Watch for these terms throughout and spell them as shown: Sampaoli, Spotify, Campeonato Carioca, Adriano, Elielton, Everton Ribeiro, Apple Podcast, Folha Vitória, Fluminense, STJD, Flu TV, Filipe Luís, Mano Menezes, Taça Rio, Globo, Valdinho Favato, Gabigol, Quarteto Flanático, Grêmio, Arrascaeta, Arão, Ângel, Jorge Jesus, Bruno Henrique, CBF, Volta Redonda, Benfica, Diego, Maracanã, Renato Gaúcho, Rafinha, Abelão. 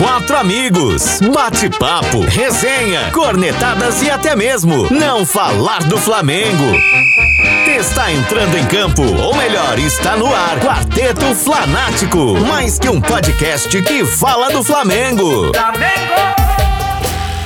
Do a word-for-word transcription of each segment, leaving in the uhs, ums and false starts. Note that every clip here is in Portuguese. Quatro amigos, bate-papo, resenha, cornetadas e até mesmo não falar do Flamengo. Está entrando em campo, ou melhor, está no ar, Quarteto Flanático, mais que um podcast que fala do Flamengo. Flamengo!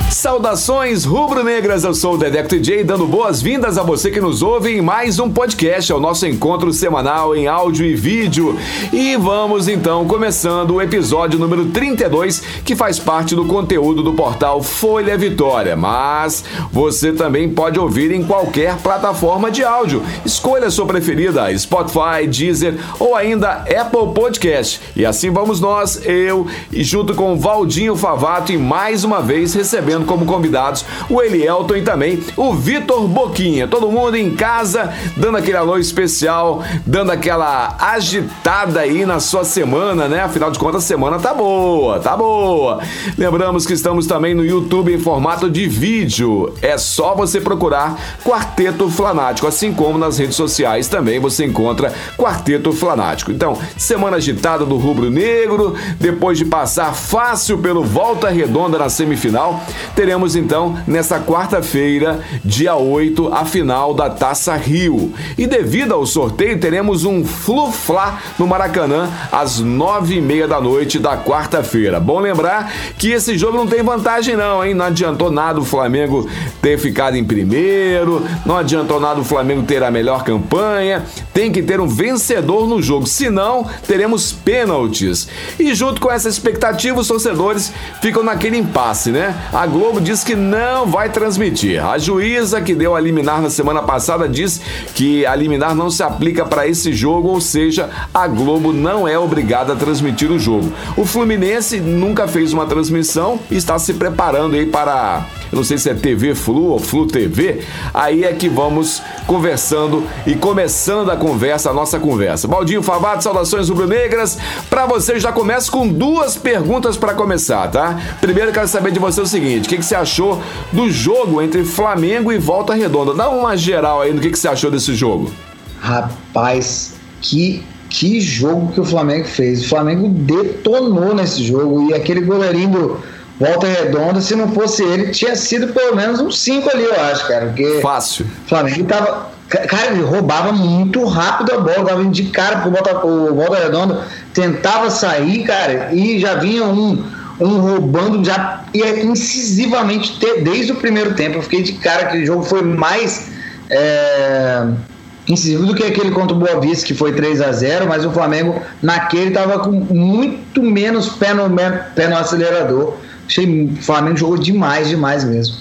Saudações rubro-negras, eu sou o Dedeco D J, dando boas-vindas a você que nos ouve em mais um podcast, ao nosso encontro semanal em áudio e vídeo. E vamos então começando o episódio número trinta e dois, que faz parte do conteúdo do portal Folha Vitória, mas você também pode ouvir em qualquer plataforma de áudio. Escolha a sua preferida, Spotify, Deezer ou ainda Apple Podcast. E assim vamos nós, eu e junto com o Valdinho Favato, e mais uma vez recebendo como convidados o Elielton e também o Vitor Boquinha. Todo mundo em casa, dando aquele alô especial, dando aquela agitada aí na sua semana, né? Afinal de contas, a semana tá boa, tá boa. Lembramos que estamos também no YouTube em formato de vídeo. É só você procurar Quarteto Flanático, assim como nas redes sociais também você encontra Quarteto Flanático. Então, semana agitada do Rubro Negro, depois de passar fácil pelo Volta Redonda na semifinal, teremos então, nesta quarta-feira, dia oito, a final da Taça Rio. E devido ao sorteio, teremos um Flu-Fla no Maracanã às nove e meia da noite da quarta-feira. Bom lembrar que esse jogo não tem vantagem não, hein? Não adiantou nada o Flamengo ter ficado em primeiro, não adiantou nada o Flamengo ter a melhor campanha, tem que ter um vencedor no jogo, senão teremos pênaltis. E junto com essa expectativa, os torcedores ficam naquele impasse, né? A Globo diz que não vai transmitir. A juíza que deu a liminar na semana passada diz que a liminar não se aplica para esse jogo, ou seja, a Globo não é obrigada a transmitir o jogo. O Fluminense nunca fez uma transmissão e está se preparando aí para, eu não sei se é T V Flu ou Flu T V, aí é que vamos conversando e começando a conversa, a nossa conversa. Valdinho Favato, saudações rubro-negras. Para você, já começo com duas perguntas para começar, tá? Primeiro, quero saber de você o seguinte: o que, que você achou do jogo entre Flamengo e Volta Redonda? Dá uma geral aí no que, que você achou desse jogo. Rapaz, que, que jogo que o Flamengo fez. O Flamengo detonou nesse jogo, e aquele goleirinho do Volta Redonda, se não fosse ele, tinha sido pelo menos uns cinco ali, eu acho, cara. Porque fácil. O Flamengo tava... Cara, ele roubava muito rápido a bola, tava indo de cara pro Volta, pro Volta Redonda, tentava sair, cara, e já vinha um... um roubando já incisivamente desde o primeiro tempo. Eu fiquei de cara que o jogo foi mais é, incisivo do que aquele contra o Boa Vista, que foi três a zero, mas o Flamengo naquele estava com muito menos pé no, pé no acelerador. Achei, o Flamengo jogou demais, demais mesmo.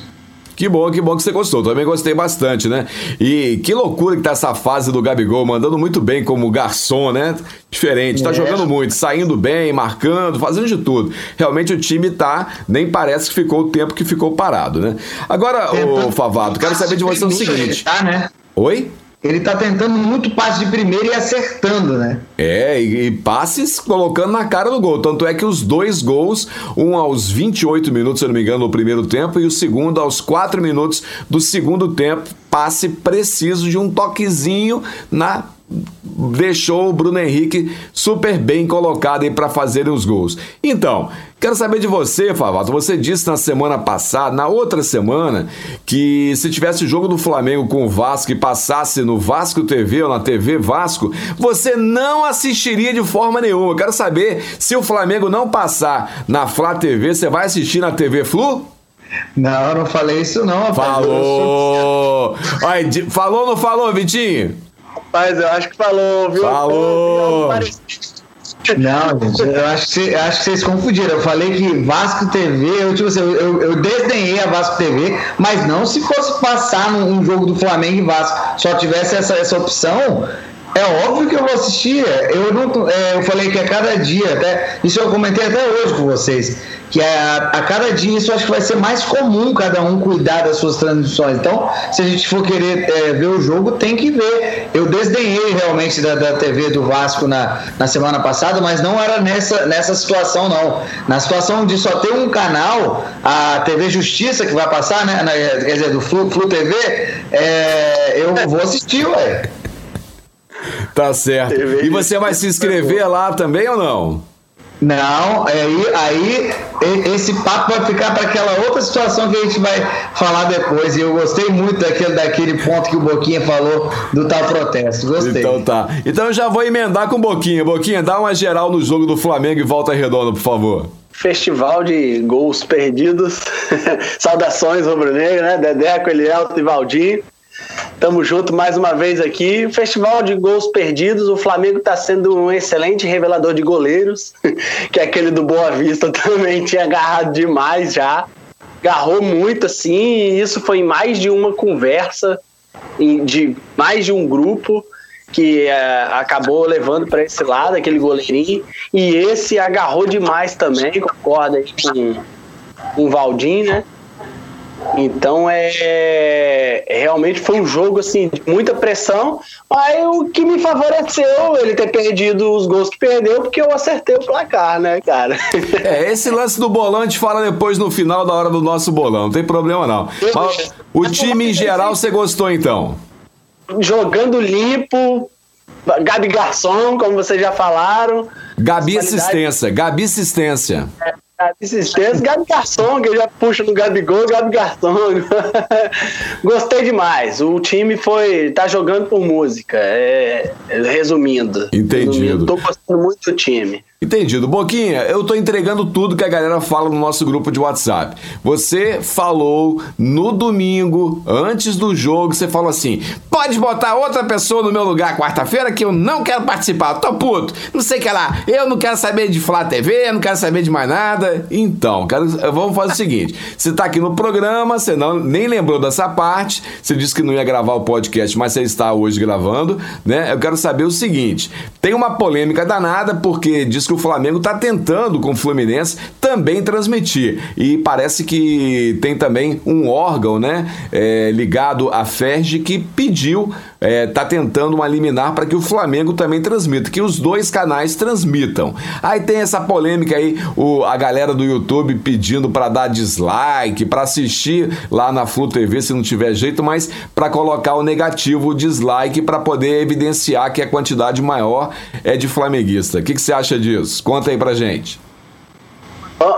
Que bom, que bom que você gostou. Também gostei bastante, né? E que loucura que tá essa fase do Gabigol, mandando muito bem como garçom, né? Diferente, tá é. jogando muito, saindo bem, marcando, fazendo de tudo. Realmente o time tá, nem parece que ficou o tempo que ficou parado, né? Agora, ô Favato, quero saber de você o seguinte. Tá, né? Oi? Ele tá tentando muito passe de primeira e acertando, né? É, e, e passes colocando na cara do gol. Tanto é que os dois gols, um aos vinte e oito minutos, se eu não me engano, no primeiro tempo, e o segundo aos quatro minutos do segundo tempo, passe preciso de um toquezinho na... deixou o Bruno Henrique super bem colocado aí para fazer os gols. Então, quero saber de você, Favato. Você disse na semana passada, na outra semana, que se tivesse o jogo do Flamengo com o Vasco e passasse no Vasco T V ou na T V Vasco, você não assistiria de forma nenhuma. Eu quero saber se o Flamengo não passar na Fla T V, você vai assistir na T V Flu? Não, eu não falei isso não, rapaz. Falou! Ai, falou ou não falou, Vitinho? Mas eu acho que falou, viu? Falou! Não, gente, eu acho que, eu acho que vocês confundiram. Eu falei que Vasco T V, eu, tipo assim, eu, eu desdenhei a Vasco T V, mas não se fosse passar num jogo do Flamengo e Vasco. Só tivesse essa, essa opção, é óbvio que eu vou assistir. Eu, não, é, eu falei que a cada dia, até, isso eu comentei até hoje com vocês, que a, a cada dia isso acho que vai ser mais comum, cada um cuidar das suas transmissões. Então, se a gente for querer é, ver o jogo, tem que ver. Eu desdenhei realmente da, da T V do Vasco na, na semana passada, mas não era nessa, nessa situação, não. Na situação de só ter um canal, a T V Justiça, que vai passar, né? Na, quer dizer, do Flu, Flu T V, é, eu vou assistir, ué. Tá certo. E você vai se inscrever lá também ou não? Não, aí, aí esse papo vai ficar para aquela outra situação que a gente vai falar depois. E eu gostei muito daquele, daquele ponto que o Boquinha falou do tal protesto. Gostei. Então tá. Então eu já vou emendar com o Boquinha. Boquinha, dá uma geral no jogo do Flamengo e Volta Redonda, por favor. Festival de gols perdidos. Saudações, rubro-negro, né? Dedeco, Elielton e Valdinho. Tamo junto mais uma vez aqui. Festival de gols perdidos. O Flamengo tá sendo um excelente revelador de goleiros, que aquele do Boa Vista também tinha agarrado demais já. Agarrou muito assim, e isso foi em mais de uma conversa, de mais de um grupo, que uh, acabou levando para esse lado aquele goleirinho. E esse agarrou demais também, concorda aí com, com o Valdinho, né? Então, é, realmente foi um jogo assim, de muita pressão, mas o que me favoreceu ele ter perdido os gols que perdeu, porque eu acertei o placar, né, cara? É, esse lance do bolão a gente fala depois no final da hora do nosso bolão, não tem problema não. Mas, o time em geral você gostou então? Jogando limpo, Gabi Garçom, como vocês já falaram. Gabi assistência, Gabi assistência. É. Assistência, Gabi Garçom, que eu já puxo no Gabigol, Gabi Garçom. Gostei demais. O time foi, tá jogando por música. É, resumindo. Entendido. Resumindo, tô gostando muito do time. Entendido. Boquinha, eu tô entregando tudo que a galera fala no nosso grupo de WhatsApp. Você falou no domingo, antes do jogo, você falou assim, pode botar outra pessoa no meu lugar quarta-feira que eu não quero participar, tô puto, não sei o que lá, eu não quero saber de Fla T V, eu não quero saber de mais nada. Então, quero, vamos fazer o seguinte, você tá aqui no programa, você não, nem lembrou dessa parte, você disse que não ia gravar o podcast, mas você está hoje gravando, né? Eu quero saber o seguinte, tem uma polêmica danada, porque diz que o Flamengo está tentando com o Fluminense também transmitir e parece que tem também um órgão, né, é, ligado à F E R J que pediu, está é, tentando uma liminar para que o Flamengo também transmita, que os dois canais transmitam. Aí tem essa polêmica aí, o, a galera do YouTube pedindo para dar dislike, para assistir lá na Flu T V se não tiver jeito, mas para colocar o negativo, o dislike, para poder evidenciar que a quantidade maior é de flamenguista. O que, que você acha disso? Conta aí pra gente.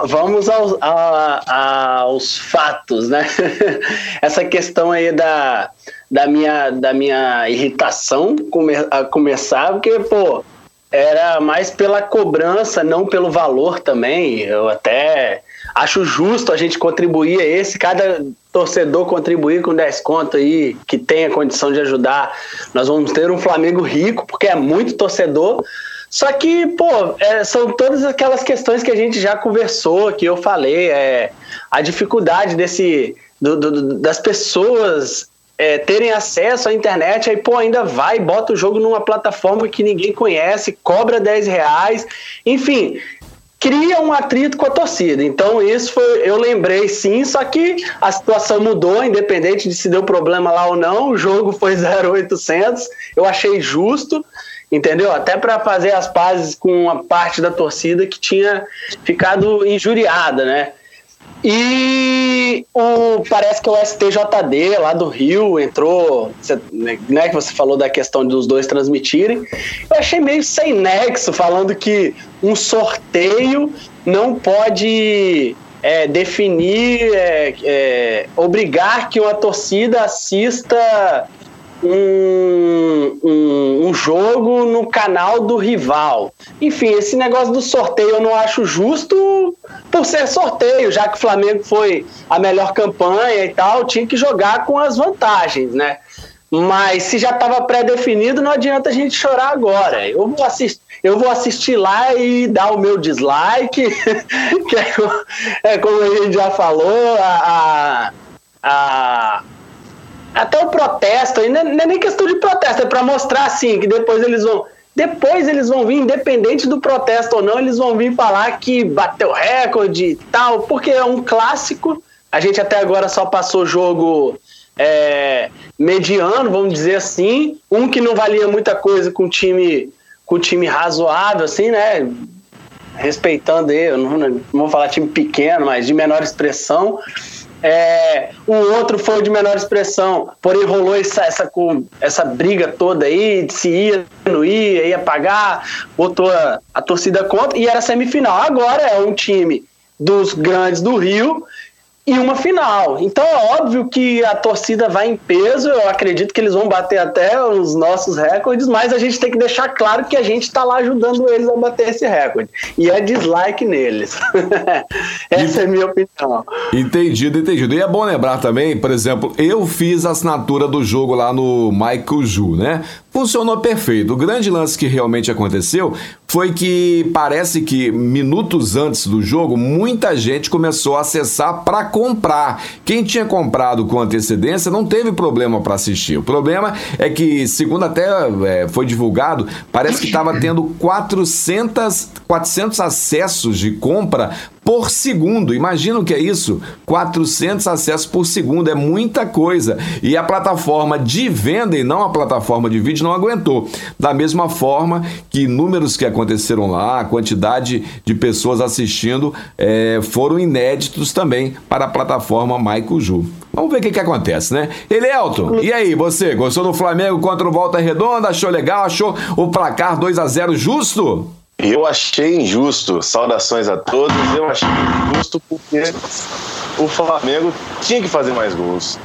Vamos aos, a, aos fatos, né? Essa questão aí da, da, minha, da minha irritação a começar, porque, pô, era mais pela cobrança, não pelo valor também. Eu até acho justo a gente contribuir a esse, cada torcedor contribuir com dez conto aí, que tenha condição de ajudar. Nós vamos ter um Flamengo rico, porque é muito torcedor. Só que, pô, é, são todas aquelas questões que a gente já conversou, que eu falei, é, a dificuldade desse, do, do, das pessoas é, terem acesso à internet, aí, pô, ainda vai, bota o jogo numa plataforma que ninguém conhece, cobra dez reais, enfim, cria um atrito com a torcida. Então, isso foi, eu lembrei sim, só que a situação mudou, independente de se deu problema lá ou não, o jogo foi zero oitocentos, eu achei justo, entendeu? Até para fazer as pazes com a parte da torcida que tinha ficado injuriada, né? E o, parece que o S T J D lá do Rio entrou, né, que você falou da questão dos dois transmitirem. Eu achei meio sem nexo, falando que um sorteio não pode é, definir, é, é, obrigar que uma torcida assista Um, um, um jogo no canal do rival. Enfim, esse negócio do sorteio eu não acho justo por ser sorteio, já que o Flamengo foi a melhor campanha e tal, tinha que jogar com as vantagens, né? Mas se já estava pré-definido, não adianta a gente chorar agora. Eu vou assistir, eu vou assistir lá e dar o meu dislike, que é, é como a gente já falou, a... a, a até o protesto, não é nem questão de protesto, é para mostrar assim, que depois eles vão depois eles vão vir, independente do protesto ou não, eles vão vir falar que bateu recorde e tal, porque é um clássico, a gente até agora só passou jogo é, mediano, vamos dizer assim, um que não valia muita coisa com time, com time razoável, assim, né, respeitando aí, eu não, não vou falar time pequeno, mas de menor expressão. É, o outro foi o de menor expressão, porém rolou essa, essa, essa briga toda aí, se ia, não ia, ia pagar, botou a, a torcida contra, e era semifinal. Agora é um time dos grandes do Rio e uma final. Então é óbvio que a torcida vai em peso, eu acredito que eles vão bater até os nossos recordes, mas a gente tem que deixar claro que a gente está lá ajudando eles a bater esse recorde. E é dislike neles. Essa e... é a minha opinião. Entendido, entendido. E é bom lembrar também, por exemplo, eu fiz a assinatura do jogo lá no MyCujoo, né? Funcionou perfeito. O grande lance que realmente aconteceu foi que parece que minutos antes do jogo, muita gente começou a acessar para comprar. Quem tinha comprado com antecedência não teve problema para assistir. O problema é que, segundo até é, foi divulgado, parece que estava tendo quatrocentos acessos de compra por segundo. Imagina o que é isso? quatrocentos acessos por segundo, é muita coisa. E a plataforma de venda e não a plataforma de vídeo não aguentou. Da mesma forma que números que aconteceram lá, a quantidade de pessoas assistindo é, foram inéditos também para a plataforma MyCujoo. Vamos ver o que, que acontece, né? Elielton, e aí, você gostou do Flamengo contra o Volta Redonda? Achou legal? Achou o placar dois a zero justo? Eu achei injusto, saudações a todos, eu achei injusto porque o Flamengo tinha que fazer mais gols,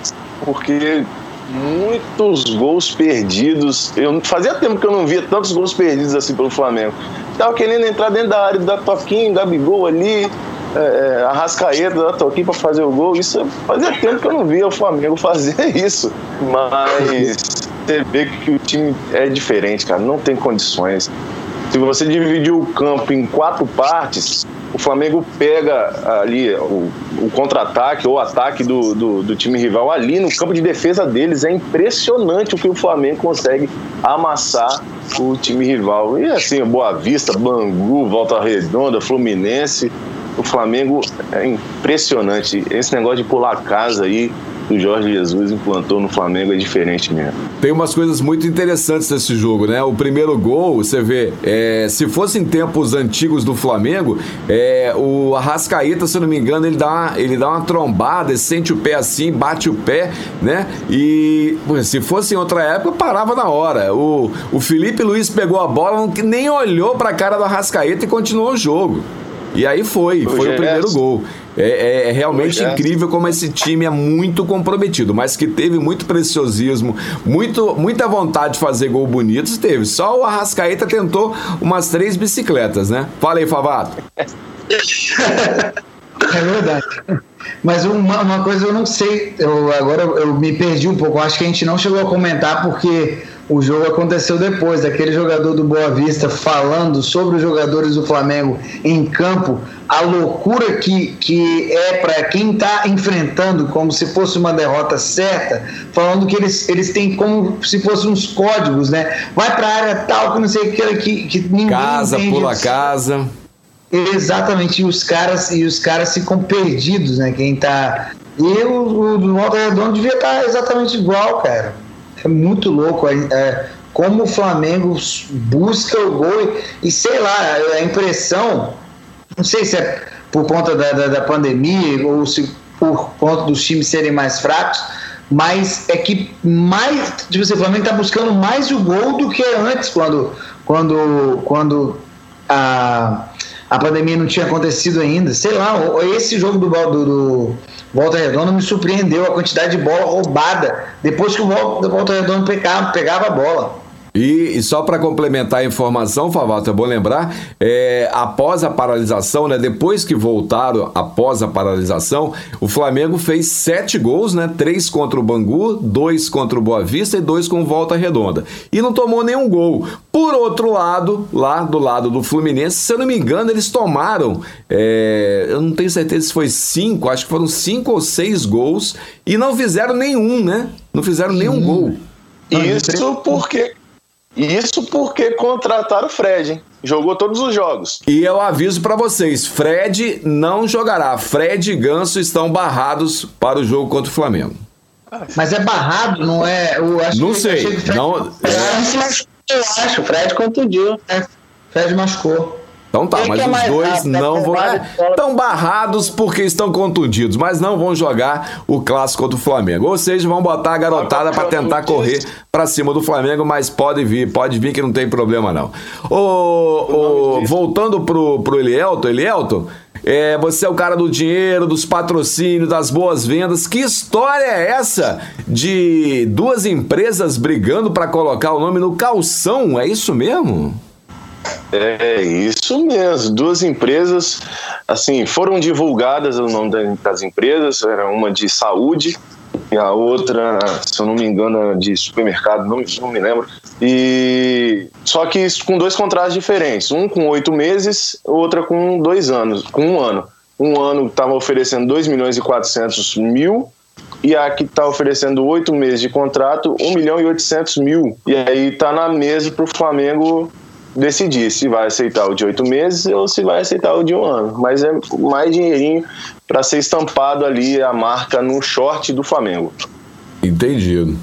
porque muitos gols perdidos, eu fazia tempo que eu não via tantos gols perdidos assim pelo Flamengo, tava querendo entrar dentro da área, dar toquinho, Gabigol ali, é, Arrascaeta, dar toquinho pra fazer o gol, isso fazia tempo que eu não via o Flamengo fazer isso, mas você vê que o time é diferente, cara, não tem condições. Se você dividir o campo em quatro partes, o Flamengo pega ali o, o contra-ataque ou o ataque do, do, do time rival ali no campo de defesa deles. É impressionante o que o Flamengo consegue amassar o time rival. E assim, Boa Vista, Bangu, Volta Redonda, Fluminense. O Flamengo é impressionante. Esse negócio de pular a casa aí, o Jorge Jesus implantou no Flamengo é diferente mesmo. Tem umas coisas muito interessantes nesse jogo, né? O primeiro gol, você vê, é, se fosse em tempos antigos do Flamengo, é, o Arrascaeta, se eu não me engano, ele dá uma, ele dá uma trombada, sente o pé assim, bate o pé, né? E se fosse em outra época, parava na hora. O, o Filipe Luís pegou a bola, não, nem olhou pra cara do Arrascaeta e continuou o jogo. E aí foi, foi o, o primeiro gol. É, é, é realmente incrível como esse time é muito comprometido, mas que teve muito preciosismo, muito, muita vontade de fazer gol bonito, teve. Só o Arrascaeta tentou umas três bicicletas, né? Fala aí, Favato. É verdade. Mas uma, uma coisa eu não sei, eu, agora eu, eu me perdi um pouco, eu acho que a gente não chegou a comentar porque o jogo aconteceu depois, daquele jogador do Boa Vista falando sobre os jogadores do Flamengo em campo, a loucura que, que é para quem está enfrentando como se fosse uma derrota certa, falando que eles, eles têm como se fossem uns códigos, né? Vai para a área tal, que não sei o que, que, que ninguém casa, entende. Pula isso. Casa... Exatamente, e os caras, e os caras ficam perdidos, né? Quem tá. E o do Volta Redonda devia estar exatamente igual, cara. É muito louco. É, é, como o Flamengo busca o gol e, e sei lá, a impressão, não sei se é por conta da, da, da pandemia ou se por conta dos times serem mais fracos, mas é que mais. Tipo assim, o Flamengo tá buscando mais o gol do que antes, quando. Quando. quando a, A pandemia não tinha acontecido ainda. Sei lá, esse jogo do, do, do Volta Redonda me surpreendeu a quantidade de bola roubada depois que o Volta, Volta Redonda pegava, pegava a bola. E, e só para complementar a informação, Favato, é bom lembrar, é, após a paralisação, né, depois que voltaram após a paralisação, o Flamengo fez sete gols, né, três contra o Bangu, dois contra o Boa Vista e dois com Volta Redonda. E não tomou nenhum gol. Por outro lado, lá do lado do Fluminense, se eu não me engano, eles tomaram, é, eu não tenho certeza se foi cinco, acho que foram cinco ou seis gols e não fizeram nenhum, né? Não fizeram nenhum hum. gol. Isso porque... Isso porque contrataram o Fred, hein? Jogou todos os jogos. E eu aviso pra vocês, Fred não jogará. Fred e Ganso estão barrados para o jogo contra o Flamengo. Mas é barrado, não é? Eu acho não que sei. Que Fred... não... É. Eu acho, o Fred contundiu. É. Fred machucou. Então tá, mas os dois não vão... Estão barrados porque estão contundidos, mas não vão jogar o Clássico contra o Flamengo. Ou seja, vão botar a garotada para tentar correr para cima do Flamengo, mas pode vir, pode vir que não tem problema não. O, o, voltando pro, pro Elielton, Elielton, é, você é o cara do dinheiro, dos patrocínios, das boas vendas. Que história é essa de duas empresas brigando para colocar o nome no calção? É isso mesmo? É isso mesmo, duas empresas, assim, foram divulgadas o nome das empresas, era uma de saúde e a outra, se eu não me engano, de supermercado, não, não me lembro, e só que isso com dois contratos diferentes, um com oito meses, outra com dois anos, com um ano. Um ano estava oferecendo dois milhões e quatrocentos mil e a que está oferecendo oito meses de contrato, um milhão e oitocentos mil, e aí está na mesa para o Flamengo decidir se vai aceitar o de oito meses ou se vai aceitar o de um ano, mas é mais dinheirinho para ser estampado ali a marca no short do Flamengo. Entendido.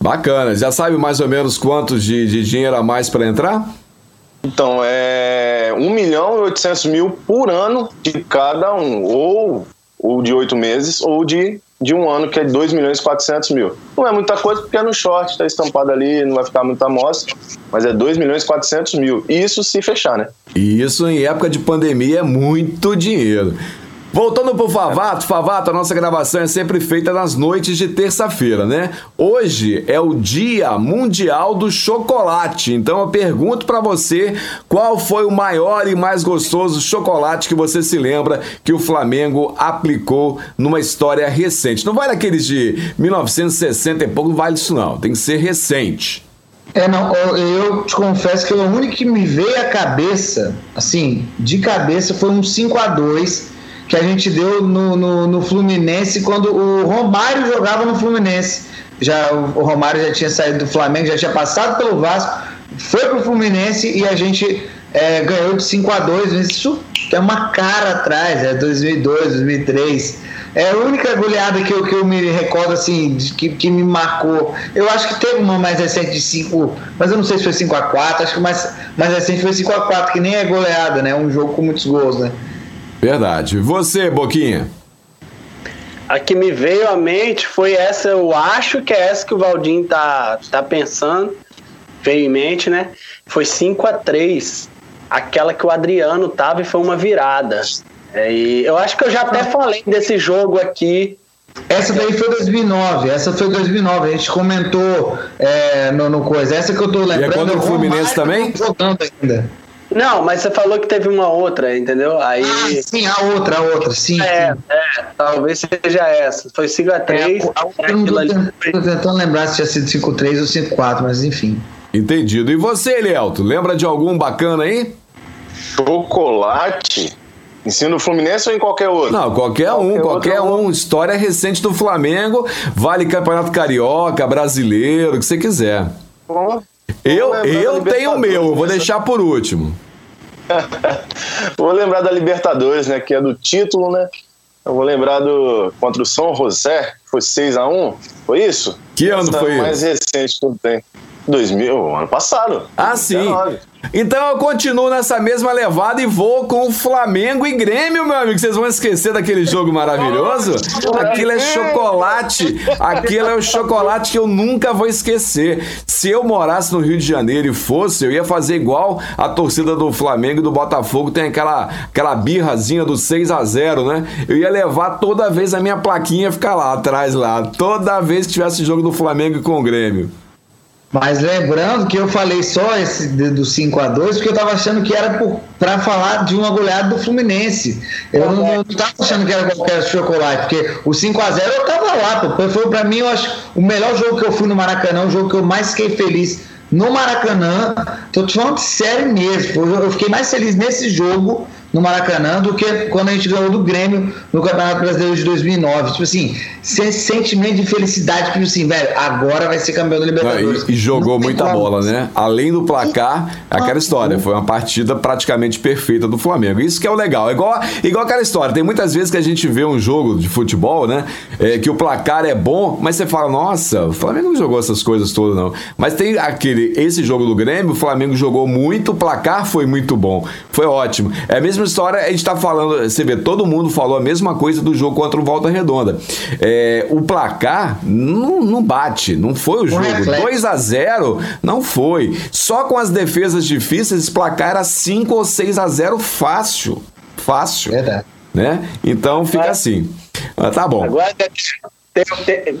Bacana. Já sabe mais ou menos quantos de, de dinheiro a mais para entrar? Então é um milhão e oitocentos mil por ano de cada um, ou o de oito meses ou de, de um ano, que é dois milhões e quatrocentos mil. Não é muita coisa porque é no short, está estampado ali, não vai ficar muita amostra, mas é dois milhões e quatrocentos mil. Isso se fechar, né? Isso em época de pandemia é muito dinheiro. Voltando pro Favato, Favato, a nossa gravação é sempre feita nas noites de terça-feira, né? Hoje é o Dia Mundial do Chocolate, então eu pergunto pra você qual foi o maior e mais gostoso chocolate que você se lembra que o Flamengo aplicou numa história recente. Não vale aqueles de mil novecentos e sessenta e pouco, não vale isso não, tem que ser recente. É, não, eu te confesso que o único que me veio à cabeça, assim, de cabeça, foi um cinco a dois... que a gente deu no, no, no Fluminense quando o Romário jogava no Fluminense. Já, o Romário já tinha saído do Flamengo, já tinha passado pelo Vasco, foi pro Fluminense e a gente é, ganhou de cinco a dois. Isso tem uma cara atrás, é dois mil e dois, dois mil e três. É a única goleada que eu, que eu me recordo, assim, que, que me marcou. Eu acho que teve uma mais recente de cinco, mas eu não sei se foi cinco a quatro. Acho que mais, mais recente foi cinco a quatro, que nem é goleada, né? É um jogo com muitos gols, né? Verdade. Você, Boquinha? A que me veio à mente foi essa, eu acho que é essa que o Valdinho tá, tá pensando, veio em mente, né? Foi cinco a três, aquela que o Adriano tava e foi uma virada. É, e eu acho que eu já até falei desse jogo aqui. Essa daí foi dois mil e nove, essa foi dois mil e nove, a gente comentou é, no, no coisa, essa que eu tô lembrando. E é contra o Fluminense também? Jogando ainda. Não, mas você falou que teve uma outra, entendeu? Aí... Ah, sim, a outra, a outra, sim. É, sim. é talvez seja essa. Foi cinco a três. É, eu não tô, ali... tô tentando lembrar se tinha sido cinco a três ou cinco a quatro, mas enfim. Entendido. E você, Elielton, lembra de algum bacana aí? Chocolate? Ensino no Fluminense ou em qualquer outro? Não, qualquer um, qualquer, qualquer um. História recente do Flamengo, vale Campeonato Carioca, Brasileiro, o que você quiser. Bom... Eu, eu tenho o meu, vou deixar por último. Vou lembrar da Libertadores, né? Que é do título, né? Eu vou lembrar do contra o São José, foi seis a um, foi isso? Que ano foi isso? Mais recente que eu tenho. dois mil, ano passado. Ah, dois mil e dezenove. Sim. Então eu continuo nessa mesma levada e vou com o Flamengo e Grêmio, meu amigo. Vocês vão esquecer daquele jogo maravilhoso? Aquilo é chocolate. Aquilo é o chocolate que eu nunca vou esquecer. Se eu morasse no Rio de Janeiro e fosse, eu ia fazer igual a torcida do Flamengo e do Botafogo. Tem aquela, aquela birrazinha do seis a zero, né? Eu ia levar toda vez a minha plaquinha ficar lá atrás, lá. Toda vez que tivesse jogo do Flamengo com o Grêmio. Mas lembrando que eu falei só esse do cinco a dois porque eu tava achando que era para falar de uma goleada do Fluminense. Eu não, não tava achando que era qualquer chocolate, porque o cinco a zero eu tava lá, pô. Foi para mim, eu acho, o melhor jogo que eu fui no Maracanã, o jogo que eu mais fiquei feliz no Maracanã. Tô te falando sério mesmo, eu fiquei mais feliz nesse jogo no Maracanã do que quando a gente ganhou do Grêmio no Campeonato Brasileiro de dois mil e nove. Tipo assim, esse sentimento de felicidade, tipo assim, velho, agora vai ser campeão do Libertadores. Não, e, e jogou muita como... bola, né? Além do placar, e... aquela história, foi uma partida praticamente perfeita do Flamengo. Isso que é o legal. É igual, igual aquela história, tem muitas vezes que a gente vê um jogo de futebol, né? É, que o placar é bom, mas você fala, nossa, o Flamengo não jogou essas coisas todas, não. Mas tem aquele, esse jogo do Grêmio, o Flamengo jogou muito, o placar foi muito bom. Foi ótimo. É a mesma história, a gente tá falando, você vê, todo mundo falou a mesma coisa do jogo contra o Volta Redonda. É, o placar não, não bate, não foi o jogo. dois a zero não foi. Só com as defesas difíceis, esse placar era cinco ou seis a zero fácil. Fácil. Verdade. Né? Então fica assim. Ah, tá bom. Agora,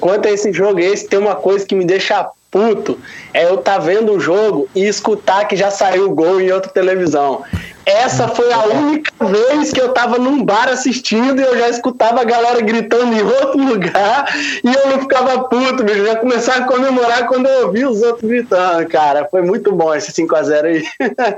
quanto a esse jogo, esse tem uma coisa que me deixa puto, é eu tá vendo o jogo e escutar que já saiu o gol em outra televisão. Essa foi a única vez que eu tava num bar assistindo e eu já escutava a galera gritando em outro lugar e eu não ficava puto, bicho. Eu já começava a comemorar quando eu ouvi os outros gritando, cara. Foi muito bom esse cinco a zero aí.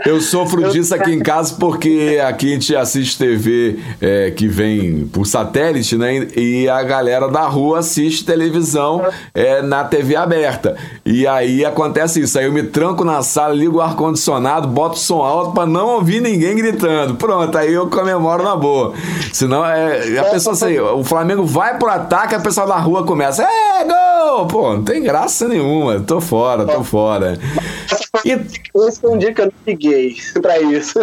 Eu sofro disso aqui em casa porque aqui a gente assiste T V é, que vem por satélite, né? E a galera da rua assiste televisão é, na T V aberta. E aí acontece isso. Aí eu me tranco na sala, ligo o ar-condicionado, boto o som alto pra não ouvir ninguém. Ninguém gritando, pronto, aí eu comemoro na boa. Senão é, a pessoa assim, o Flamengo vai pro ataque, a pessoa da rua começa, é gol! Pô, não tem graça nenhuma, tô fora, tô fora. E... esse foi um dia que eu não liguei pra isso.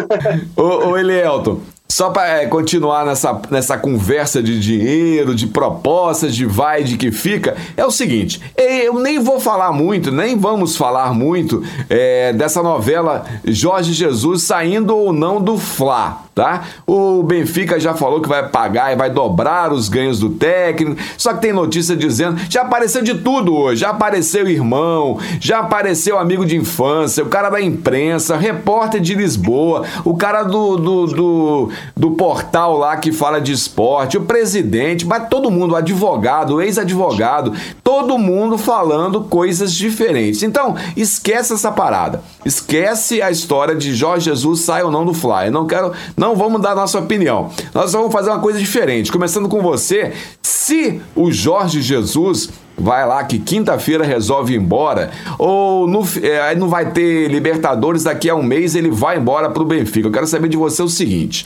Ô, ô Elielton, só para é, continuar nessa, nessa conversa de dinheiro, de propostas, de vai, de que fica, é o seguinte, eu nem vou falar muito, nem vamos falar muito é, dessa novela Jorge Jesus saindo ou não do Fla, tá? O Benfica já falou que vai pagar e vai dobrar os ganhos do técnico, só que tem notícia dizendo, já apareceu de tudo hoje, já apareceu irmão, já apareceu amigo de infância, o cara da imprensa, repórter de Lisboa, o cara do... do, do do portal lá que fala de esporte, o presidente, mas todo mundo, advogado, ex-advogado, todo mundo falando coisas diferentes. Então, esquece essa parada. Esquece a história de Jorge Jesus sai ou não do Fly. Não quero, não vamos dar nossa opinião. Nós só vamos fazer uma coisa diferente. Começando com você, se o Jorge Jesus vai lá que quinta-feira resolve ir embora, ou no, é, não vai ter Libertadores, daqui a um mês ele vai embora pro Benfica. Eu quero saber de você o seguinte,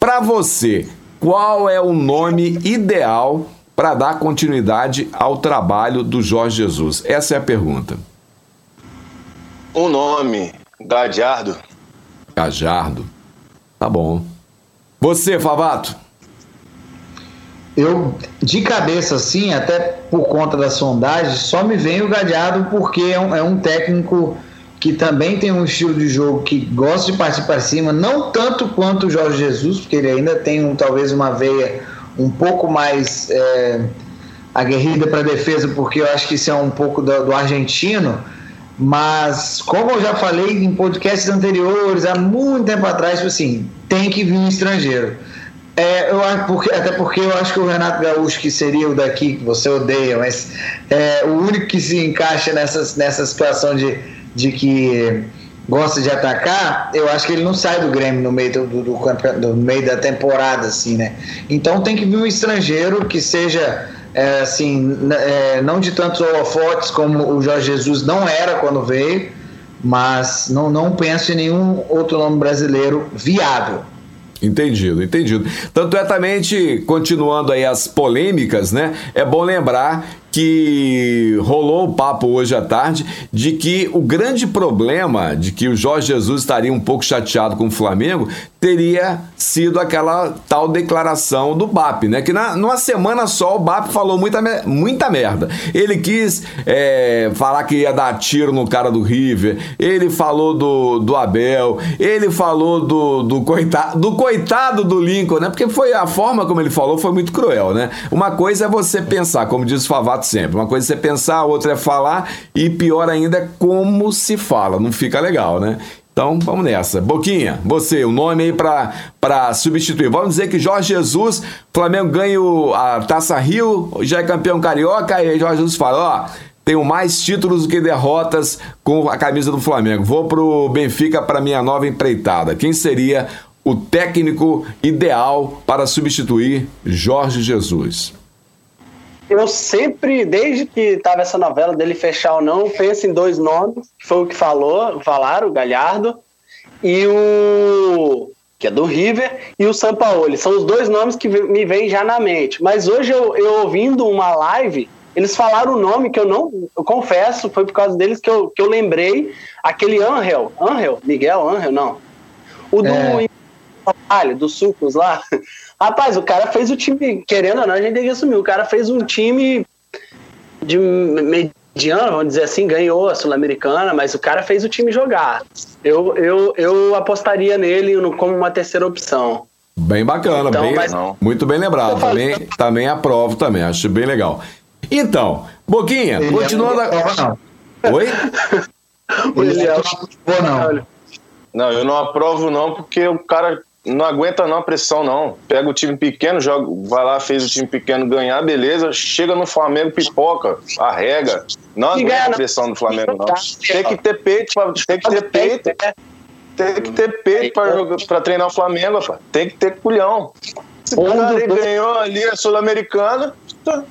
para você, qual é o nome ideal para dar continuidade ao trabalho do Jorge Jesus? Essa é a pergunta. O nome, Gallardo. Gallardo, tá bom. Você, Favato? Eu, de cabeça assim, até por conta da sondagem, só me vem o Gallardo porque é um, é um técnico que também tem um estilo de jogo que gosta de partir para cima, não tanto quanto o Jorge Jesus, porque ele ainda tem um, talvez uma veia um pouco mais é, aguerrida para a defesa, porque eu acho que isso é um pouco do, do argentino, mas como eu já falei em podcasts anteriores, há muito tempo atrás, assim, tem que vir um estrangeiro. É, eu acho porque, até porque eu acho que o Renato Gaúcho, que seria o daqui, que você odeia, mas é o único que se encaixa nessas, nessa situação de, de que gosta de atacar, eu acho que ele não sai do Grêmio no meio, do, do, do, do meio da temporada, assim, né? Então tem que vir um estrangeiro que seja é, assim, é, não de tantos holofotes como o Jorge Jesus não era quando veio, mas não, não penso em nenhum outro nome brasileiro viável. Entendido, entendido. Tanto é também, continuando aí as polêmicas, né? É bom lembrar que rolou o papo hoje à tarde de que o grande problema de que o Jorge Jesus estaria um pouco chateado com o Flamengo teria sido aquela tal declaração do B A P, né? Que na, numa semana só o B A P falou muita, muita merda. Ele quis é, falar que ia dar tiro no cara do River, ele falou do, do Abel, ele falou do, do, coitado, do coitado do Lincoln, né? Porque foi a forma como ele falou foi muito cruel, né? Uma coisa é você pensar, como diz o Favato sempre. Uma coisa é você pensar, outra é falar e pior ainda é como se fala. Não fica legal, né? Então, vamos nessa. Boquinha, você, o nome aí pra, pra substituir. Vamos dizer que Jorge Jesus, Flamengo ganha a Taça Rio, já é campeão carioca, aí Jorge Jesus fala, ó, tenho mais títulos do que derrotas com a camisa do Flamengo. Vou pro Benfica pra minha nova empreitada. Quem seria o técnico ideal para substituir Jorge Jesus? Eu sempre, desde que estava essa novela dele fechar ou não, penso em dois nomes, que foi o que falou, falaram, o Gallardo e o... que é do River, e o Sampaoli. São os dois nomes que me vêm já na mente. Mas hoje, eu, eu ouvindo uma live, eles falaram um nome que eu não... Eu confesso, foi por causa deles que eu, que eu lembrei. Aquele Ângel. Ângel? Miguel Ângel? Não. O do... É. Dos sucos lá. Rapaz, o cara fez o time... Querendo ou não, a gente tem que assumir. O cara fez um time de mediano, vamos dizer assim, ganhou a Sul-Americana, mas o cara fez o time jogar. Eu, eu, eu apostaria nele como uma terceira opção. Bem bacana, então, bem, mas... muito bem lembrado. Também, também aprovo, também, acho bem legal. Então, Boquinha, ele continuando... Não aprova, não. Oi? Ele não aprova, não. Não, eu não aprovo, não, porque o cara não aguenta não a pressão, não. Pega o time pequeno, joga, vai lá, fez o time pequeno ganhar, beleza. Chega no Flamengo, pipoca, arrega. Não aguenta a pressão do Flamengo, não. Tem que ter peito, tem que ter peito. Tem que ter peito pra, pra treinar o Flamengo, rapaz. Tem que ter culhão. Esse cara ele ganhou ali a Sul-Americana. Tá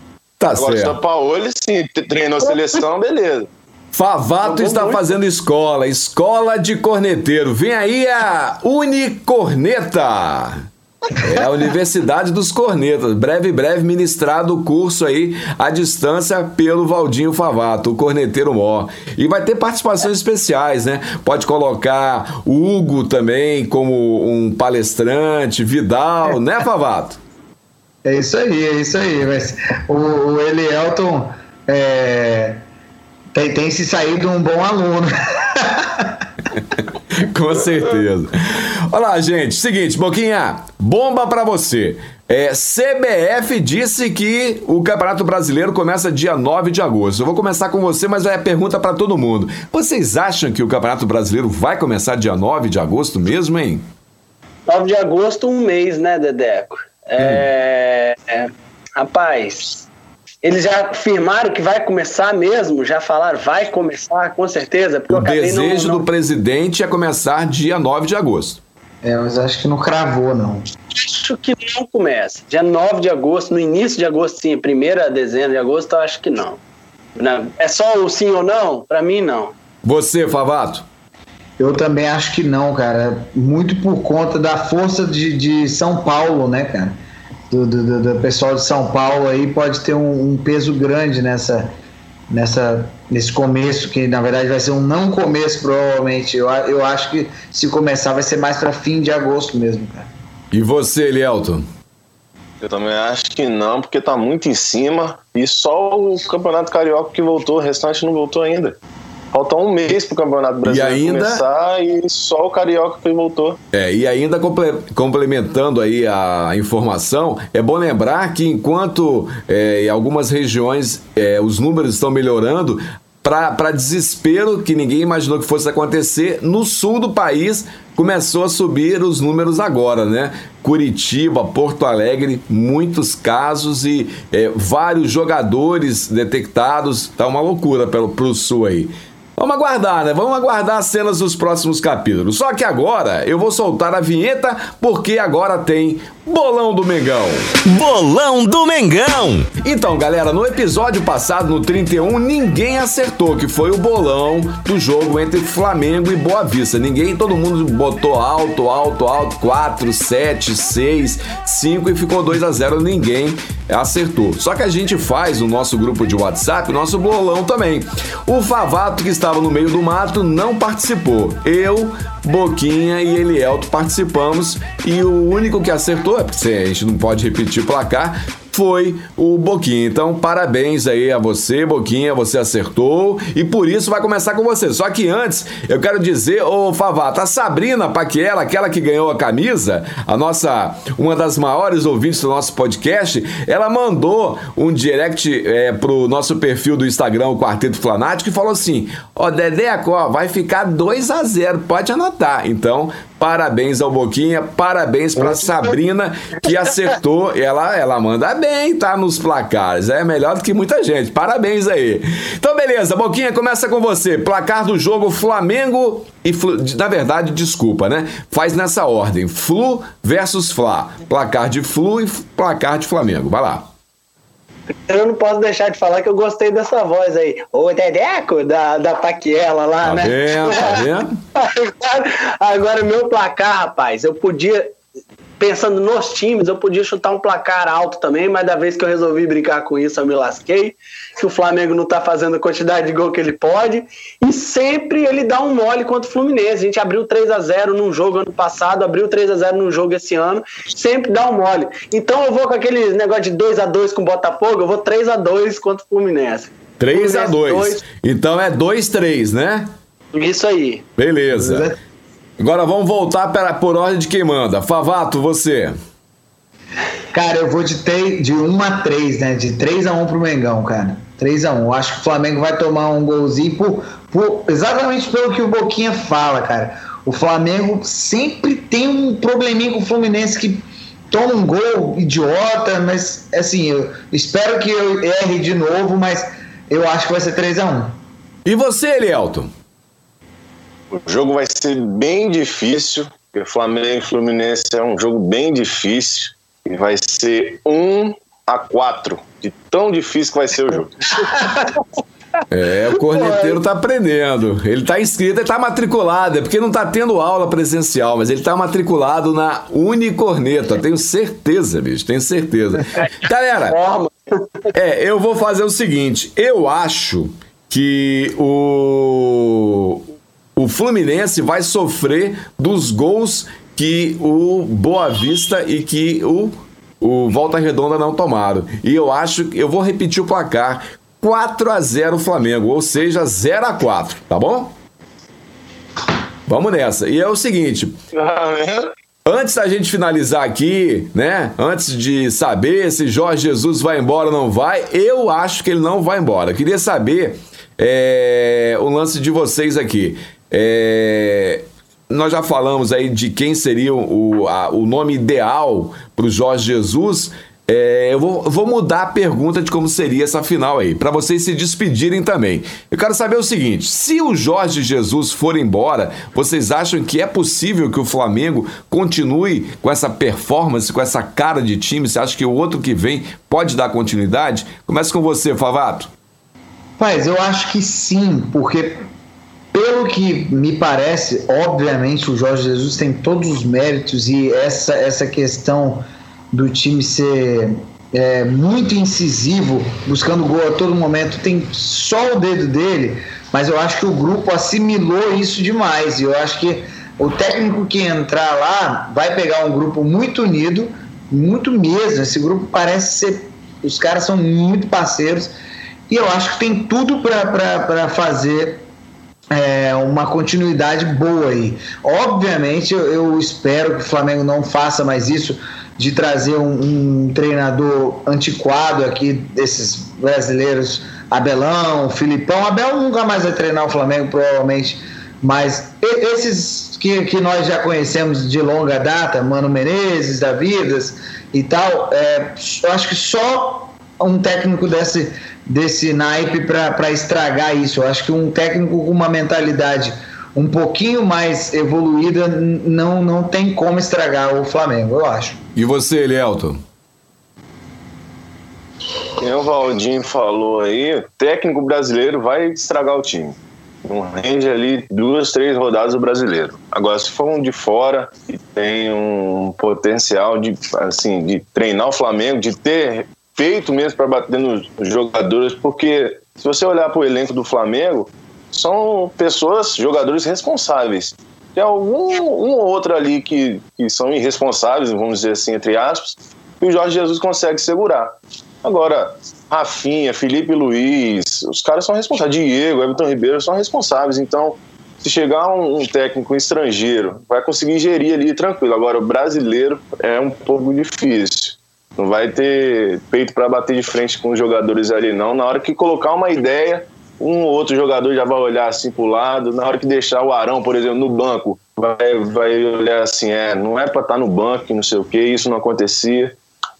certo. Agora o Sampaoli, sim, treinou a seleção, beleza. Favato está fazendo escola, escola de corneteiro. Vem aí a Unicorneta. É a Universidade dos Cornetas. Breve, breve, ministrado o curso aí à distância pelo Valdinho Favato, o corneteiro mó. E vai ter participações especiais, né? Pode colocar o Hugo também como um palestrante, Vidal, né, Favato? É isso aí, é isso aí. Mas o, o Elielton é... Tem, tem se saído um bom aluno. Com certeza. Olha lá, gente. Seguinte, Boquinha, bomba pra você. É, C B F disse que o Campeonato Brasileiro começa dia nove de agosto. Eu vou começar com você, mas vai a pergunta pra todo mundo. Vocês acham que o Campeonato Brasileiro vai começar dia nove de agosto mesmo, hein? nove de agosto, um mês, né, Dedeco? Hum. É... é... Rapaz... Eles já afirmaram que vai começar mesmo? Já falaram, vai começar, com certeza? O desejo não, não... do presidente é começar dia nove de agosto. É, mas acho que não cravou, não. Acho que não começa. Dia nove de agosto, no início de agosto, sim. Primeira dezena de agosto, eu acho que não. É só o sim ou não? Pra mim, não. Você, Favato? Eu também acho que não, cara. Muito por conta da força de, de São Paulo, né, cara? Do, do, do pessoal de São Paulo aí pode ter um, um peso grande nessa, nessa, nesse começo, que na verdade vai ser um não começo, provavelmente. Eu, eu acho que se começar vai ser mais para fim de agosto mesmo, cara. E você, Elielton? Eu também acho que não, porque tá muito em cima e só o Campeonato Carioca que voltou, o restante não voltou ainda. Falta um mês pro Campeonato Brasileiro e ainda... começar e só o Carioca que voltou. É, e ainda complementando aí a informação, é bom lembrar que enquanto é, em algumas regiões é, os números estão melhorando, para desespero que ninguém imaginou que fosse acontecer, no sul do país começou a subir os números agora, né? Curitiba, Porto Alegre, muitos casos e é, vários jogadores detectados. Tá uma loucura pelo, pro sul aí. Vamos aguardar, né? Vamos aguardar as cenas dos próximos capítulos. Só que agora eu vou soltar a vinheta, porque agora tem Bolão do Mengão. Bolão do Mengão! Então, galera, no episódio passado, no trinta e um, ninguém acertou, que foi o bolão do jogo entre Flamengo e Boa Vista. Ninguém, todo mundo botou alto, alto, alto, quatro, sete, seis, cinco e ficou dois a zero, ninguém acertou. Só que a gente faz no nosso grupo de WhatsApp, o nosso bolão também. O Favato, que estava no meio do mato, não participou. Eu, Boquinha e Elielto participamos, e o único que acertou, é porque a gente não pode repetir o placar, foi o Boquinha. Então, parabéns aí a você, Boquinha, você acertou, e por isso vai começar com você. Só que antes, eu quero dizer, ô Favato, a Sabrina Paquiela, aquela que ganhou a camisa, a nossa, uma das maiores ouvintes do nosso podcast, ela mandou um direct é, pro nosso perfil do Instagram, o Quarteto Flanático, e falou assim, ó, Dedeco, ó, vai ficar dois a zero, pode anotar. Então, Parabéns ao Boquinha, parabéns pra Sabrina, que acertou. Ela, ela manda bem, tá nos placares. É melhor do que muita gente. Parabéns aí. Então, beleza. Boquinha, começa com você. Placar do jogo Flamengo e Flu... Na verdade, desculpa, né? Faz nessa ordem. Flu versus Fla. Placar de Flu e placar de Flamengo. Vai lá. Eu não posso deixar de falar que eu gostei dessa voz aí. Ô, Dedeco, da, da Paquiela lá, tá, né? Vendo, tá vendo? Agora, agora, meu placar, rapaz, eu podia, pensando nos times, eu podia chutar um placar alto também, mas da vez que eu resolvi brincar com isso, eu me lasquei, que o Flamengo não tá fazendo a quantidade de gol que ele pode, e sempre ele dá um mole contra o Fluminense. A gente abriu três a zero num jogo ano passado, abriu três a zero num jogo esse ano, sempre dá um mole. Então eu vou com aquele negócio de dois a dois com o Botafogo, eu vou três a dois contra o Fluminense. três a dois. Então é dois a três, né? Isso aí. Beleza. Agora vamos voltar para, por ordem de quem manda. Favato, você. Cara, eu vou de um a três, né? De três a um pro Mengão, cara. três a um. Eu acho que o Flamengo vai tomar um golzinho por, por, exatamente pelo que o Boquinha fala, cara. O Flamengo sempre tem um probleminha com o Fluminense que toma um gol idiota, mas assim, eu espero que eu erre de novo, mas eu acho que vai ser três a um. E você, Elielton? O jogo vai ser bem difícil, porque Flamengo e Fluminense é um jogo bem difícil, e vai ser um a quatro, de tão difícil que vai ser o jogo. É, o corneteiro tá aprendendo, ele tá inscrito, ele tá matriculado, é porque não tá tendo aula presencial, mas ele tá matriculado na Unicorneta, tenho certeza, bicho, tenho certeza. Galera, é, eu vou fazer o seguinte, eu acho que o... o Fluminense vai sofrer dos gols que o Boa Vista e que o, o Volta Redonda não tomaram. E eu acho que eu vou repetir o placar: quatro a zero Flamengo, ou seja, zero a quatro, tá bom? Vamos nessa. E é o seguinte. Antes da gente finalizar aqui, né? Antes de saber se Jorge Jesus vai embora ou não vai, eu acho que ele não vai embora. Eu queria saber é, o lance de vocês aqui. É, nós já falamos aí de quem seria o, a, o nome ideal para o Jorge Jesus. É, eu vou, vou mudar a pergunta de como seria essa final aí, para vocês se despedirem também. Eu quero saber o seguinte, se o Jorge Jesus for embora, vocês acham que é possível que o Flamengo continue com essa performance, com essa cara de time? Você acha que o outro que vem pode dar continuidade? Começa com você, Favato. Mas eu acho que sim, porque... Pelo que me parece, obviamente o Jorge Jesus tem todos os méritos e essa, essa questão do time ser é, muito incisivo, buscando gol a todo momento, tem só o dedo dele, mas eu acho que o grupo assimilou isso demais e eu acho que o técnico que entrar lá vai pegar um grupo muito unido, muito mesmo, esse grupo parece ser, os caras são muito parceiros e eu acho que tem tudo para fazer... É uma continuidade boa aí. Obviamente eu, eu espero que o Flamengo não faça mais isso de trazer um, um treinador antiquado aqui, desses brasileiros, Abelão, Filipão. Abel nunca mais vai treinar o Flamengo provavelmente, mas esses que, que nós já conhecemos de longa data, Mano Menezes, Davidas e tal, é, eu acho que só um técnico desse, desse naipe para estragar isso. Eu acho que um técnico com uma mentalidade um pouquinho mais evoluída não, não tem como estragar o Flamengo, eu acho. E você, Elielton? O Valdinho falou aí, o técnico brasileiro vai estragar o time. Não rende ali duas, três rodadas o brasileiro. Agora, se for um de fora e tem um potencial de, assim, de treinar o Flamengo, de ter... feito mesmo para bater nos jogadores, porque se você olhar para o elenco do Flamengo, são pessoas, jogadores responsáveis. Tem algum um ou outro ali que, que são irresponsáveis, vamos dizer assim, entre aspas, e o Jorge Jesus consegue segurar. Agora, Rafinha, Filipe Luís, os caras são responsáveis. Diego, Everton Ribeiro são responsáveis. Então, se chegar um, um técnico estrangeiro, vai conseguir gerir ali tranquilo. Agora, o brasileiro é um pouco difícil. Não vai ter peito para bater de frente com os jogadores ali, não. Na hora que colocar uma ideia, um ou outro jogador já vai olhar assim pro lado. Na hora que deixar o Arão, por exemplo, no banco, vai, vai olhar assim, é, não é pra estar no banco, não sei o que, isso não acontecia.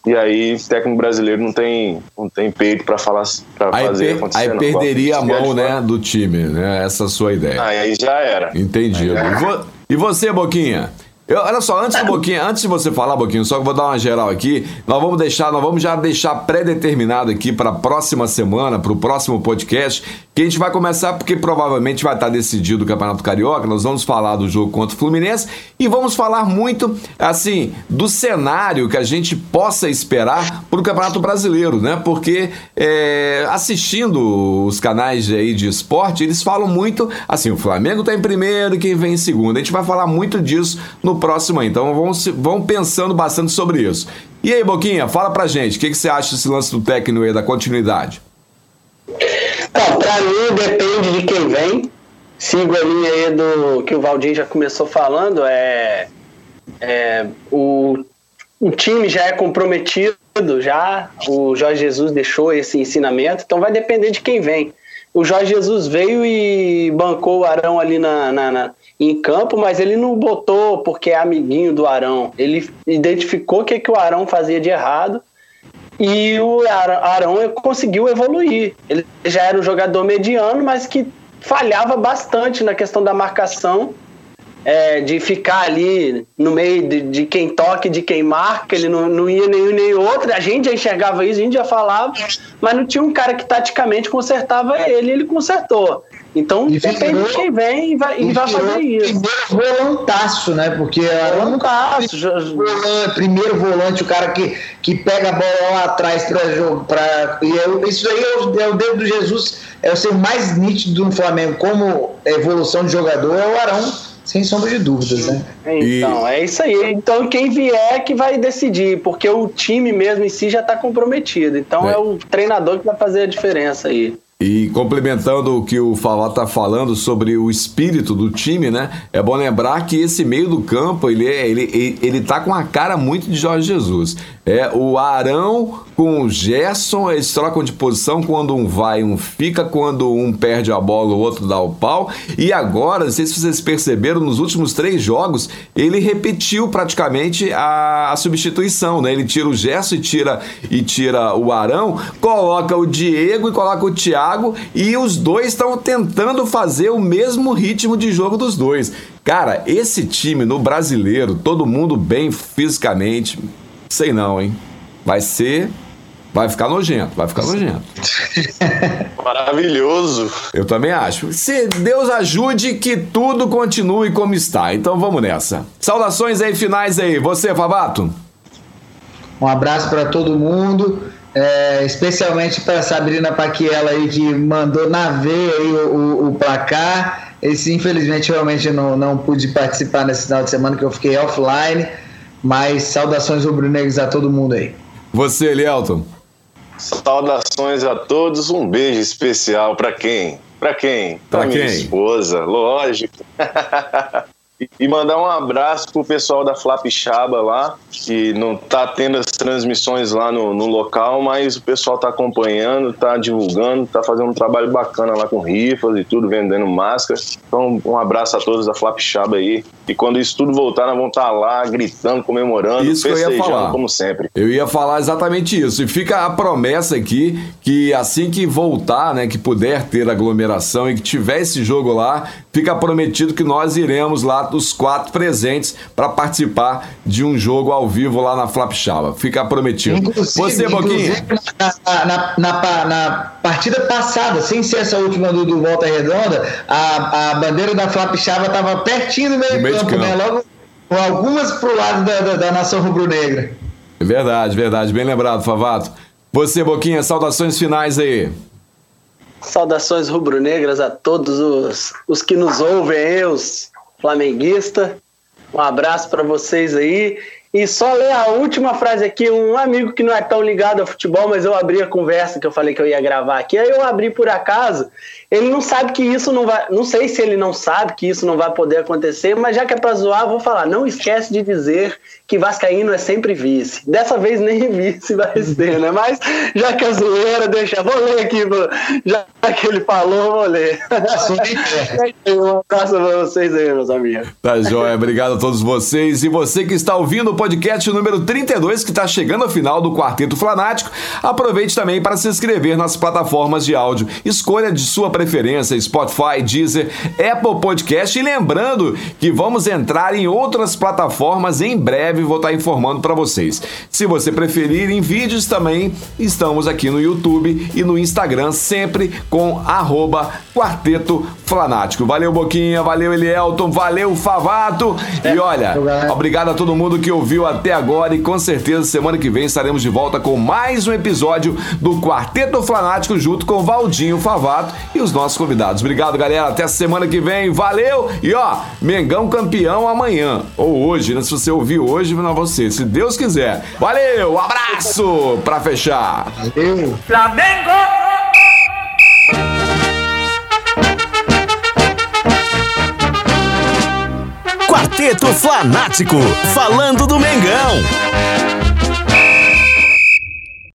E aí o técnico brasileiro não tem, não tem peito pra, falar, pra aí fazer per, acontecer. Aí não. Perderia a mão, né, do time, né? Essa é a sua ideia. Aí, aí já era. Entendido. Já era. E, vo, e você, Boquinha? Eu, olha só, antes do Boquinha, antes de você falar, Boquinha, só que eu vou dar uma geral aqui, nós vamos deixar, nós vamos já deixar pré-determinado aqui para a próxima semana, para o próximo podcast, que a gente vai começar, porque provavelmente vai estar decidido o Campeonato Carioca, nós vamos falar do jogo contra o Fluminense e vamos falar muito, assim, do cenário que a gente possa esperar para o Campeonato Brasileiro, né? Porque é, assistindo os canais aí de esporte, eles falam muito, assim, o Flamengo está em primeiro e quem vem em segundo. A gente vai falar muito disso no próximo, então vão, vão pensando bastante sobre isso. E aí, Boquinha, fala pra gente, o que, que você acha desse lance do técnico aí, da continuidade? Tá, pra mim depende de quem vem. Sigo a linha aí do que o Valdinho já começou falando, é, é o, o time já é comprometido, já o Jorge Jesus deixou esse ensinamento, então vai depender de quem vem. O Jorge Jesus veio e bancou o Arão ali na, na, na em campo, mas ele não botou porque é amiguinho do Arão. Ele identificou o que, que o Arão fazia de errado e o Arão conseguiu evoluir. Ele já era um jogador mediano, mas que falhava bastante na questão da marcação, é, de ficar ali no meio de, de quem toca e de quem marca. Ele não, não ia nenhum nem outro. A gente já enxergava isso, a gente já falava, mas não tinha um cara que taticamente consertava ele, ele consertou. Então, e depende de quem vem e vai, e vai fazer isso. Volantaço, né? Porque volantaço, volante, primeiro volante, o cara que, que pega a bola lá atrás para jogo. Pra, e é, isso aí é o, é o dedo do Jesus, é o ser mais nítido do Flamengo como evolução de jogador, é o Arão, sem sombra de dúvidas, né? Então, e... é isso aí. Então, quem vier que vai decidir, porque o time mesmo em si já está comprometido. Então, é. é o treinador que vai fazer a diferença aí. E complementando o que o Favato está falando sobre o espírito do time, né? É bom lembrar que esse meio do campo, ele é, ele, ele tá com a cara muito de Jorge Jesus. É, o Arão com o Gerson, eles trocam de posição, quando um vai, um fica, quando um perde a bola, o outro dá o pau. E agora, não sei se vocês perceberam, nos últimos três jogos, ele repetiu praticamente a, a substituição, né? Ele tira o Gerson e tira, e tira o Arão, coloca o Diego e coloca o Thiago, e os dois estão tentando fazer o mesmo ritmo de jogo dos dois. Cara, esse time no brasileiro, todo mundo bem fisicamente... Sei não, hein? Vai ser... Vai ficar nojento, vai ficar nojento. Maravilhoso. Eu também acho. Se Deus ajude que tudo continue como está. Então vamos nessa. Saudações aí, finais aí. Você, Favato? Um abraço para todo mundo. É, especialmente para Sabrina Paquiela aí, que mandou na veia aí o, o, o placar. Esse, infelizmente, realmente não, não pude participar nesse final de semana, que eu fiquei offline. Mas saudações rubro-negros a todo mundo aí. Você, Elielton. Saudações a todos, um beijo especial para quem? Para quem? Para minha esposa, lógico. E mandar um abraço pro pessoal da Flapchava lá, que não tá tendo as transmissões lá no, no local, mas o pessoal tá acompanhando, tá divulgando, tá fazendo um trabalho bacana lá com rifas e tudo, vendendo máscaras. Então, um abraço a todos da Flapchava aí. E quando isso tudo voltar, nós vamos estar tá lá gritando, comemorando, isso festejando, eu ia falar. Como sempre. Eu ia falar exatamente isso. E fica a promessa aqui que assim que voltar, né, que puder ter aglomeração e que tiver esse jogo lá, fica prometido que nós iremos lá os quatro presentes para participar de um jogo ao vivo lá na Flapchava. Fica prometido. Inclusive, Você, Boquinha? Na, na, na, na partida passada, sem ser essa última do, do Volta Redonda, a, a bandeira da Flapchava estava pertinho do meio campo, né? Logo com algumas pro lado da, da, da nação rubro-negra. É verdade, verdade. Bem lembrado, Favato. Você, Boquinha, saudações finais aí. Saudações rubro-negras a todos os, os que nos ouvem, eu, os flamenguistas. Um abraço para vocês aí. E só ler a última frase aqui, um amigo que não é tão ligado ao futebol, mas eu abri a conversa que eu falei que eu ia gravar aqui, aí eu abri por acaso, ele não sabe que isso não vai, não sei se ele não sabe que isso não vai poder acontecer, mas já que é pra zoar, vou falar, não esquece de dizer que vascaíno é sempre vice. Dessa vez nem vice vai ser, né? Mas já que a zoeira, deixa... Vou ler aqui, já que ele falou, vou ler. Um abraço pra vocês aí, meus amigos. Tá joia, obrigado a todos vocês. E você que está ouvindo o podcast número trinta e dois, que está chegando ao final do Quarteto Flanático, aproveite também para se inscrever nas plataformas de áudio. Escolha de sua preferência, Spotify, Deezer, Apple Podcast. E lembrando que vamos entrar em outras plataformas em breve. Vou estar informando para vocês. Se você preferir, em vídeos também estamos aqui no YouTube e no Instagram, sempre com arroba Quarteto Flanático. Valeu, Boquinha, valeu, Elielton, valeu, Favato. E olha, obrigado a todo mundo que ouviu até agora e com certeza semana que vem estaremos de volta com mais um episódio do Quarteto Flanático junto com Valdinho Favato e os nossos convidados. Obrigado, galera. Até semana que vem. Valeu! E ó, Mengão campeão amanhã ou hoje, né? Se você ouvir hoje, pra você, se Deus quiser. Valeu, abraço pra fechar. Valeu. Flamengo! Quarteto Flanático, falando do Mengão.